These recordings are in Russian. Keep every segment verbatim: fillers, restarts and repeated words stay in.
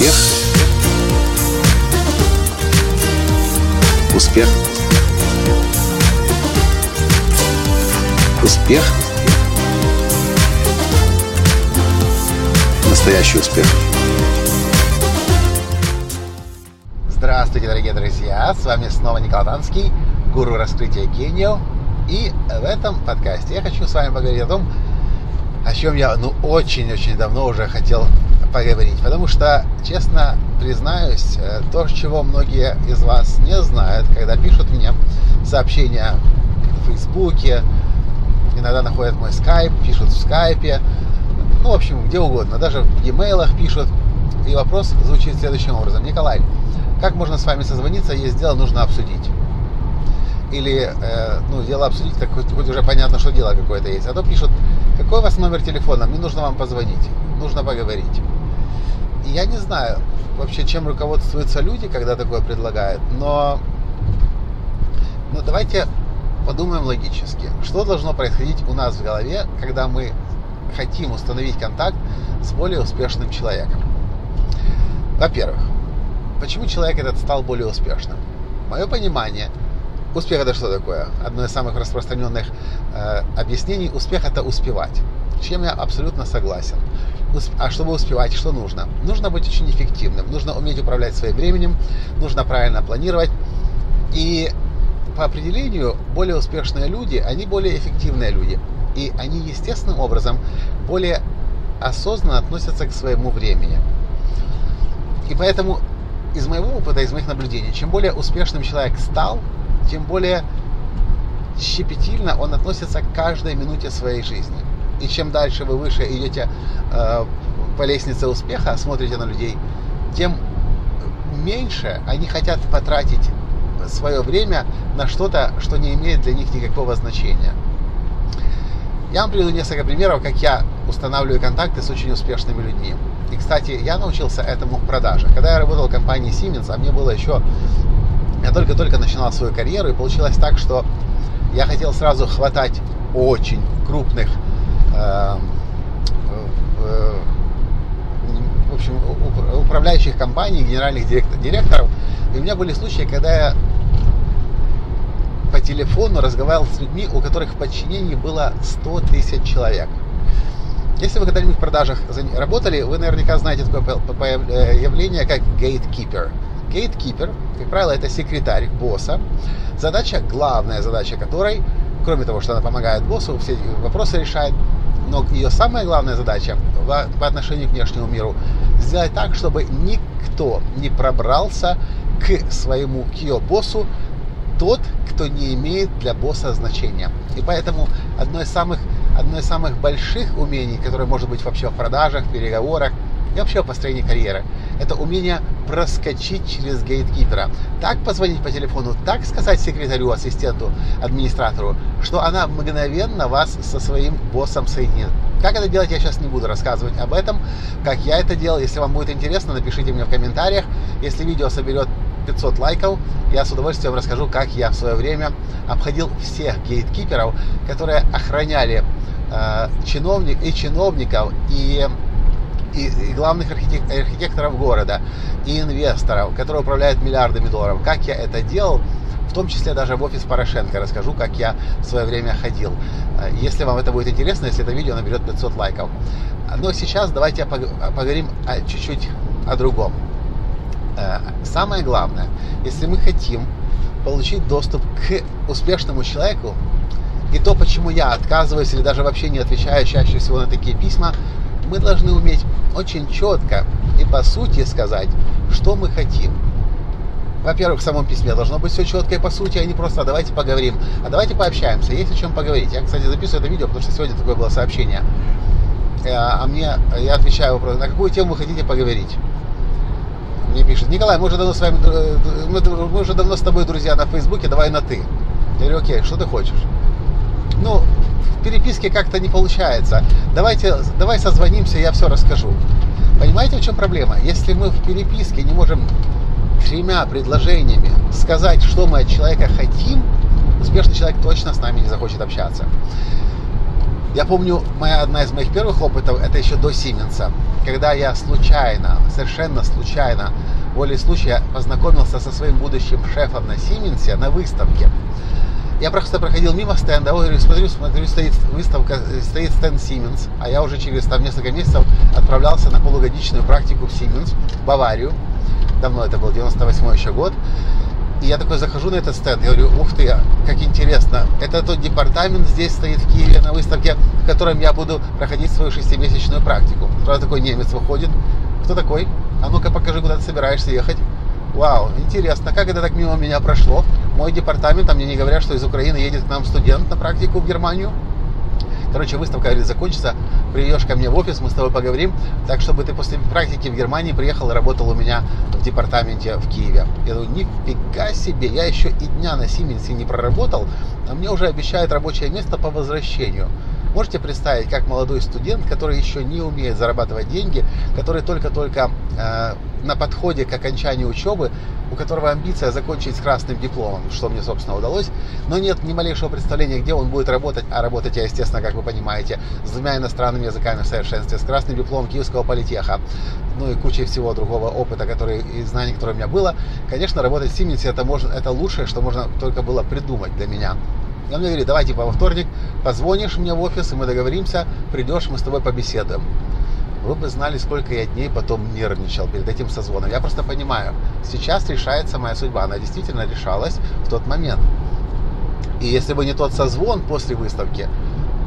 Успех. Успех. Успех. Настоящий успех. Здравствуйте, дорогие друзья! С вами снова Николай Латанский, гуру раскрытия гениев. И в этом подкасте я хочу с вами поговорить о том, о чем я ну очень-очень давно уже хотел поговорить. Потому что, честно признаюсь, то, чего многие из вас не знают, когда пишут мне сообщения в Фейсбуке, иногда находят мой скайп, пишут в скайпе, ну, в общем, где угодно, даже в e-mail'ах пишут. И вопрос звучит следующим образом. Николай, как можно с вами созвониться, есть дело, нужно обсудить? Или, э, ну, дело обсудить, так хоть, хоть уже понятно, что дело какое-то есть. А то пишут, какой у вас номер телефона, мне нужно вам позвонить, нужно поговорить. И я не знаю вообще, чем руководствуются люди, когда такое предлагают, но, но давайте подумаем логически. Что должно происходить у нас в голове, когда мы хотим установить контакт с более успешным человеком? Во-первых, почему человек этот стал более успешным? Мое понимание, успех — это что такое? Одно из самых распространенных э, объяснений. Успех — это успевать. С чем я абсолютно согласен. Усп... А чтобы успевать, что нужно? Нужно быть очень эффективным. Нужно уметь управлять своим временем. Нужно правильно планировать. И по определению более успешные люди, они более эффективные люди. И они естественным образом более осознанно относятся к своему времени. И поэтому из моего опыта, из моих наблюдений, чем более успешным человек стал, тем более щепетильно он относится к каждой минуте своей жизни. И чем дальше вы выше идете э, по лестнице успеха, смотрите на людей, тем меньше они хотят потратить свое время на что-то, что не имеет для них никакого значения. Я вам приведу несколько примеров, как я устанавливаю контакты с очень успешными людьми. И, кстати, я научился этому в продажах. Когда я работал в компании Siemens, а мне было еще... Я только-только начинал свою карьеру, и получилось так, что я хотел сразу хватать очень крупных, э, э, в общем, управляющих компаний, генеральных директоров. И у меня были случаи, когда я по телефону разговаривал с людьми, у которых в подчинении было сто тысяч человек. Если вы когда-нибудь в продажах работали, вы наверняка знаете такое явление, как gatekeeper. Gatekeeper, как правило, это секретарь босса, задача, главная задача которой, кроме того, что она помогает боссу, все вопросы решает, но ее самая главная задача по отношению к внешнему миру — сделать так, чтобы никто не пробрался к своему, к ее боссу, тот, кто не имеет для босса значения. И поэтому одно из самых, одно из самых больших умений, которое может быть вообще в продажах, в переговорах, и вообще построение карьеры — это умение проскочить через гейткипера. Так позвонить по телефону, так сказать секретарю, ассистенту, администратору, что она мгновенно вас со своим боссом соединит. Как это делать, я сейчас не буду рассказывать об этом, как я это делал. Если вам будет интересно, напишите мне в комментариях. Если видео соберет пятьсот лайков, я с удовольствием расскажу, как я в свое время обходил всех гейткиперов, которые охраняли э, чиновник, и чиновников, и... и главных архитек- архитекторов города, и инвесторов, которые управляют миллиардами долларов. Как я это делал, в том числе даже в офис Порошенко, расскажу, как я в свое время ходил. Если вам это будет интересно, если это видео наберет пятьсот лайков. Но сейчас давайте поговорим о, чуть-чуть о другом. Самое главное, если мы хотим получить доступ к успешному человеку, и то, почему я отказываюсь или даже вообще не отвечаю чаще всего на такие письма, мы должны уметь очень четко и по сути сказать, что мы хотим. Во-первых, в самом письме должно быть все четко и по сути, а не просто: «А давайте поговорим», «А давайте пообщаемся», «Есть о чем поговорить». Я, кстати, записываю это видео, потому что сегодня такое было сообщение. А мне, я отвечаю вопрос: на какую тему вы хотите поговорить? Мне пишут: Николай, мы уже давно с вами, мы уже давно с тобой друзья на Фейсбуке, давай на ты. Я говорю: окей, что ты хочешь? Ну, в переписке как-то не получается. Давайте, давай созвонимся, я все расскажу. Понимаете, в чем проблема? Если мы в переписке не можем тремя предложениями сказать, что мы от человека хотим, успешный человек точно с нами не захочет общаться. Я помню, моя, одна из моих первых опытов, это еще до Сименса, когда я случайно, совершенно случайно, волей случая, познакомился со своим будущим шефом на Сименсе на выставке. Я просто проходил мимо стенда, говорю, смотрю, смотрю, стоит выставка, стоит стенд Siemens, а я уже через там несколько месяцев отправлялся на полугодичную практику в Siemens, в Баварию. Давно это был, девяносто восьмой еще год. И я такой захожу на этот стенд, я говорю, ух ты, как интересно, это тот департамент здесь стоит в Киеве на выставке, в котором я буду проходить свою шестимесячную практику. Сразу такой немец выходит, кто такой? А ну-ка покажи, куда ты собираешься ехать. Вау, интересно, как это так мимо меня прошло? Мой департамент, а мне не говорят, что из Украины едет к нам студент на практику в Германию. Короче, выставка, говорит, закончится, приедешь ко мне в офис, мы с тобой поговорим, так, чтобы ты после практики в Германии приехал и работал у меня в департаменте в Киеве. Я думаю, нифига себе, я еще и дня на Сименсе не проработал, а мне уже обещают рабочее место по возвращению. Можете представить, как молодой студент, который еще не умеет зарабатывать деньги, который только-только э, на подходе к окончанию учебы, у которого амбиция закончить с красным дипломом, что мне, собственно, удалось, но нет ни малейшего представления, где он будет работать, а работать я, естественно, как вы понимаете, с двумя иностранными языками в совершенстве, с красным дипломом Киевского политеха, ну и кучей всего другого опыта, который и знаний, которое у меня было. Конечно, работать в Сименсе это, это лучшее, что можно только было придумать для меня. Он мне говорит, давай типа во вторник позвонишь мне в офис, и мы договоримся, придешь, мы с тобой побеседуем. Вы бы знали, сколько я дней потом нервничал перед этим созвоном. Я просто понимаю, сейчас решается моя судьба. Она действительно решалась в тот момент. И если бы не тот созвон после выставки,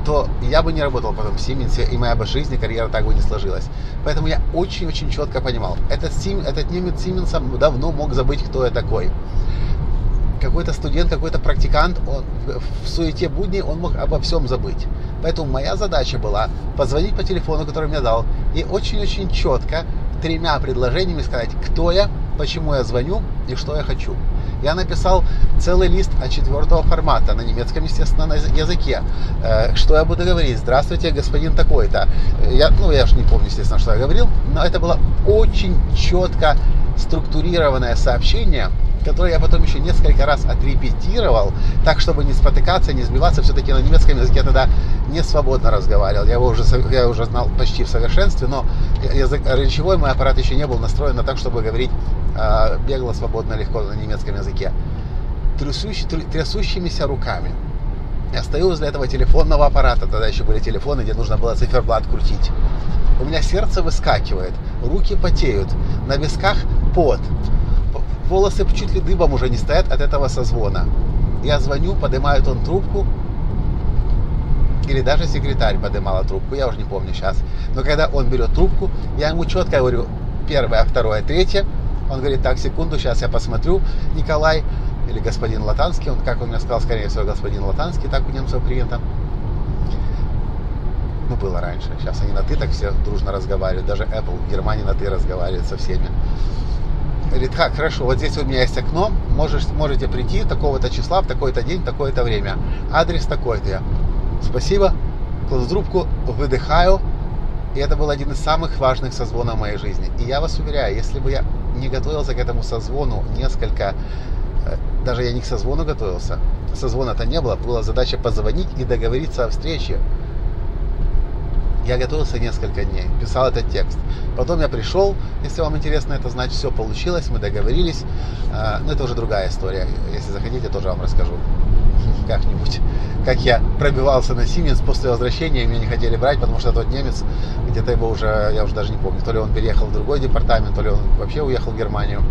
то я бы не работал потом в Сименсе, и моя бы жизнь и карьера так бы не сложилась. Поэтому я очень-очень четко понимал, этот, Сим, этот немец Сименса давно мог забыть, кто я такой. Какой-то студент, какой-то практикант, он, в суете будней он мог обо всем забыть. Поэтому моя задача была позвонить по телефону, который мне дал, и очень-очень четко тремя предложениями сказать, кто я, почему я звоню и что я хочу. Я написал целый лист а четыре формата на немецком, естественно, на языке. Что я буду говорить? Здравствуйте, господин такой-то. Я, ну, я же не помню, естественно, что я говорил, но это было очень четко структурированное сообщение, который я потом еще несколько раз отрепетировал, так, чтобы не спотыкаться, не сбиваться. Все-таки на немецком языке я тогда не свободно разговаривал. Я его уже, я уже знал почти в совершенстве, но язык, речевой мой аппарат еще не был настроен на так, чтобы говорить э, бегло, свободно, легко на немецком языке. Трясущи, трясущимися руками я стою возле этого телефонного аппарата. Тогда еще были телефоны, где нужно было циферблат крутить. У меня сердце выскакивает, руки потеют, на висках пот. Волосы чуть ли дыбом уже не стоят от этого созвона. Я звоню, поднимает он трубку, или даже секретарь поднимала трубку, я уже не помню сейчас. Но когда он берет трубку, я ему четко говорю, первое, второе, третье. Он говорит, так, секунду, сейчас я посмотрю, Николай, или господин Латанский, он, как он мне сказал, скорее всего, господин Латанский, так у немцев принято. Ну, было раньше, сейчас они на «ты» так все дружно разговаривают, даже Apple в Германии на «ты» разговаривает со всеми. Говорит, так, хорошо, вот здесь у меня есть окно, можешь, можете прийти такого-то числа, в такой-то день, в такое-то время. Адрес такой-то. Я, спасибо, кладу трубку, выдыхаю. И это был один из самых важных созвонов в моей жизни. И я вас уверяю, если бы я не готовился к этому созвону несколько... Даже я не к созвону готовился. Созвона-то не было, была задача позвонить и договориться о встрече. Я готовился несколько дней, писал этот текст. Потом я пришел, если вам интересно это, значит, все получилось, мы договорились. Но это уже другая история. Если захотите, тоже вам расскажу как-нибудь. Как я пробивался на Сименс после возвращения, меня не хотели брать, потому что тот немец, где-то его уже, я уже даже не помню, то ли он переехал в другой департамент, то ли он вообще уехал в Германию.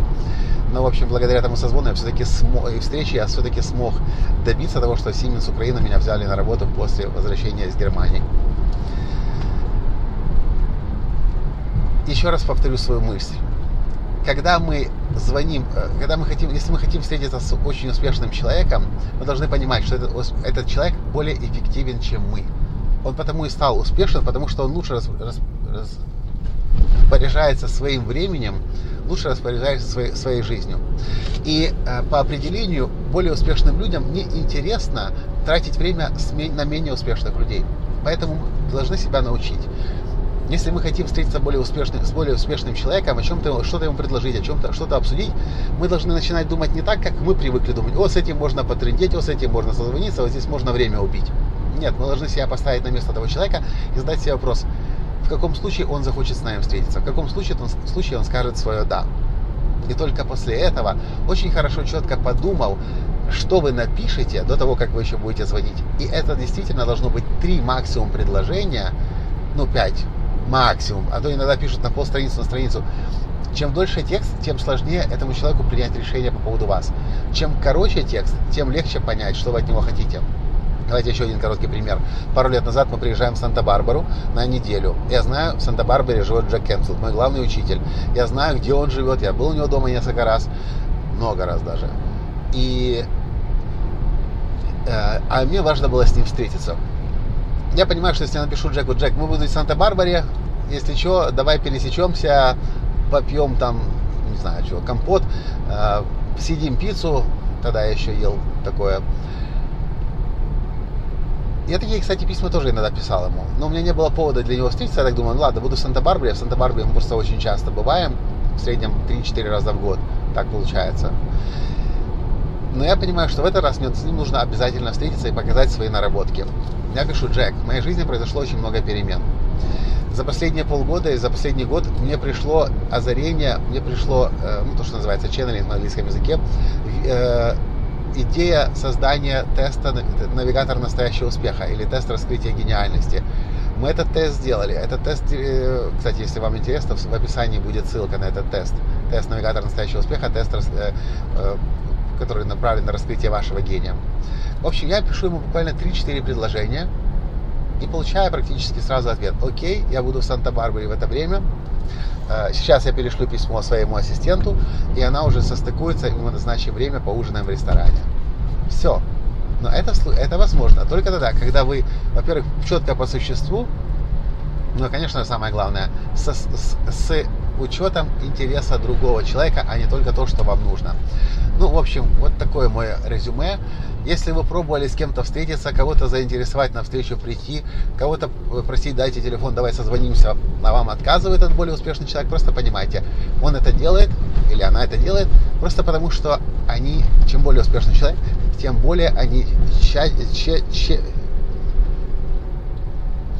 Но, в общем, благодаря тому созвону я все-таки смог, и встрече я все-таки смог добиться того, что Siemens Украина меня взяли на работу после возвращения из Германии. Еще раз повторю свою мысль. Когда мы звоним, когда мы хотим, если мы хотим встретиться с очень успешным человеком, мы должны понимать, что этот, этот человек более эффективен, чем мы. Он потому и стал успешен, потому что он лучше распоряжается своим временем, лучше распоряжается своей, своей жизнью. И по определению более успешным людям не интересно тратить время на менее успешных людей. Поэтому мы должны себя научить. Если мы хотим встретиться более успешным, с более успешным человеком, о чем-то, что-то ему предложить, о чем-то, что-то обсудить, мы должны начинать думать не так, как мы привыкли думать. О, с этим можно потрындеть, о, с этим можно созвониться, вот здесь можно время убить. Нет, мы должны себя поставить на место того человека и задать себе вопрос, в каком случае он захочет с нами встретиться, в каком случае он, в случае он скажет свое «да». И только после этого очень хорошо, четко подумал, что вы напишете до того, как вы еще будете звонить. И это действительно должно быть три максимум предложения, ну пять максимум, а то иногда пишут на полстраницы, на страницу. Чем дольше текст, тем сложнее этому человеку принять решение по поводу вас. Чем короче текст, тем легче понять, что вы от него хотите. Давайте еще один короткий пример. Пару лет назад мы приезжаем в Санта-Барбару на неделю. Я знаю, в Санта-Барбаре живет Джек Кэнфилд, мой главный учитель. Я знаю, где он живет. Я был у него дома несколько раз, много раз даже. И, э, а мне важно было с ним встретиться. Я понимаю, что если я напишу Джеку: Джек, мы будем в Санта-Барбаре, если что, давай пересечемся, попьем там, не знаю, чего, компот, э, съедим пиццу, тогда я еще ел такое. Я такие, кстати, письма тоже иногда писал ему, но у меня не было повода для него встретиться, я так думаю, ну ладно, буду в Санта-Барбаре, в Санта-Барбаре мы просто очень часто бываем, в среднем три-четыре раза в год, так получается. Но я понимаю, что в этот раз мне с ним нужно обязательно встретиться и показать свои наработки. Я пишу: Джек, в моей жизни произошло очень много перемен. За последние полгода и за последний год мне пришло озарение, мне пришло, ну, то, что называется ченнелинг на английском языке, идея создания теста «Навигатор настоящего успеха» или «Тест раскрытия гениальности». Мы этот тест сделали. Этот тест, кстати, если вам интересно, в описании будет ссылка на этот тест. Тест «Навигатор настоящего успеха», тест, который направлен на раскрытие вашего гения. В общем, я пишу ему буквально три-четыре предложения и получаю практически сразу ответ: окей, я буду в Санта-Барбаре в это время, сейчас я перешлю письмо своему ассистенту, и она уже состыкуется, и мы назначим время, поужинаем в ресторане. Все. Но это, это возможно только тогда, когда вы, во-первых, четко по существу, но, конечно, самое главное, с, с, с учетом интереса другого человека, а не только то, что вам нужно. Ну, в общем, вот такое мое резюме. Если вы пробовали с кем-то встретиться, кого-то заинтересовать, на встречу прийти, кого-то просить: дайте телефон, давай созвонимся, а вам отказывает этот более успешный человек, просто понимайте, он это делает или она это делает просто потому, что они, чем более успешный человек, тем более они ча- ча- ча-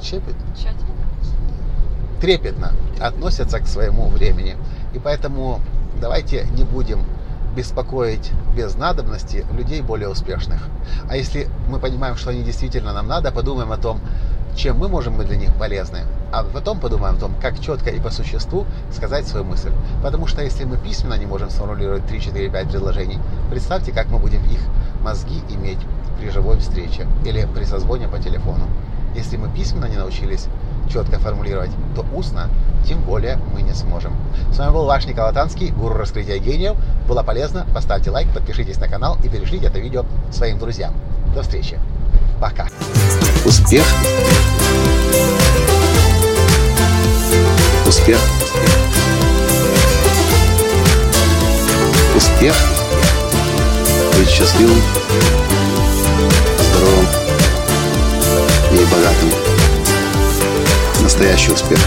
чепят. трепетно относятся к своему времени. И поэтому давайте не будем беспокоить без надобности людей более успешных. А если мы понимаем, что они действительно нам надо, подумаем о том, чем мы можем быть для них полезны, а потом подумаем о том, как четко и по существу сказать свою мысль. Потому что если мы письменно не можем сформулировать три-четыре-пять предложений, представьте, как мы будем их мозги иметь при живой встрече или при созвоне по телефону. Если мы письменно не научились четко формулировать, то устно тем более мы не сможем. С вами был ваш Николай Латанский, гуру раскрытия гениев. Было полезно? Поставьте лайк, подпишитесь на канал и перешлите это видео своим друзьям. До встречи. Пока. Успех. Успех. Успех. Быть счастливым, здоровым и богатым. Настоящий успех.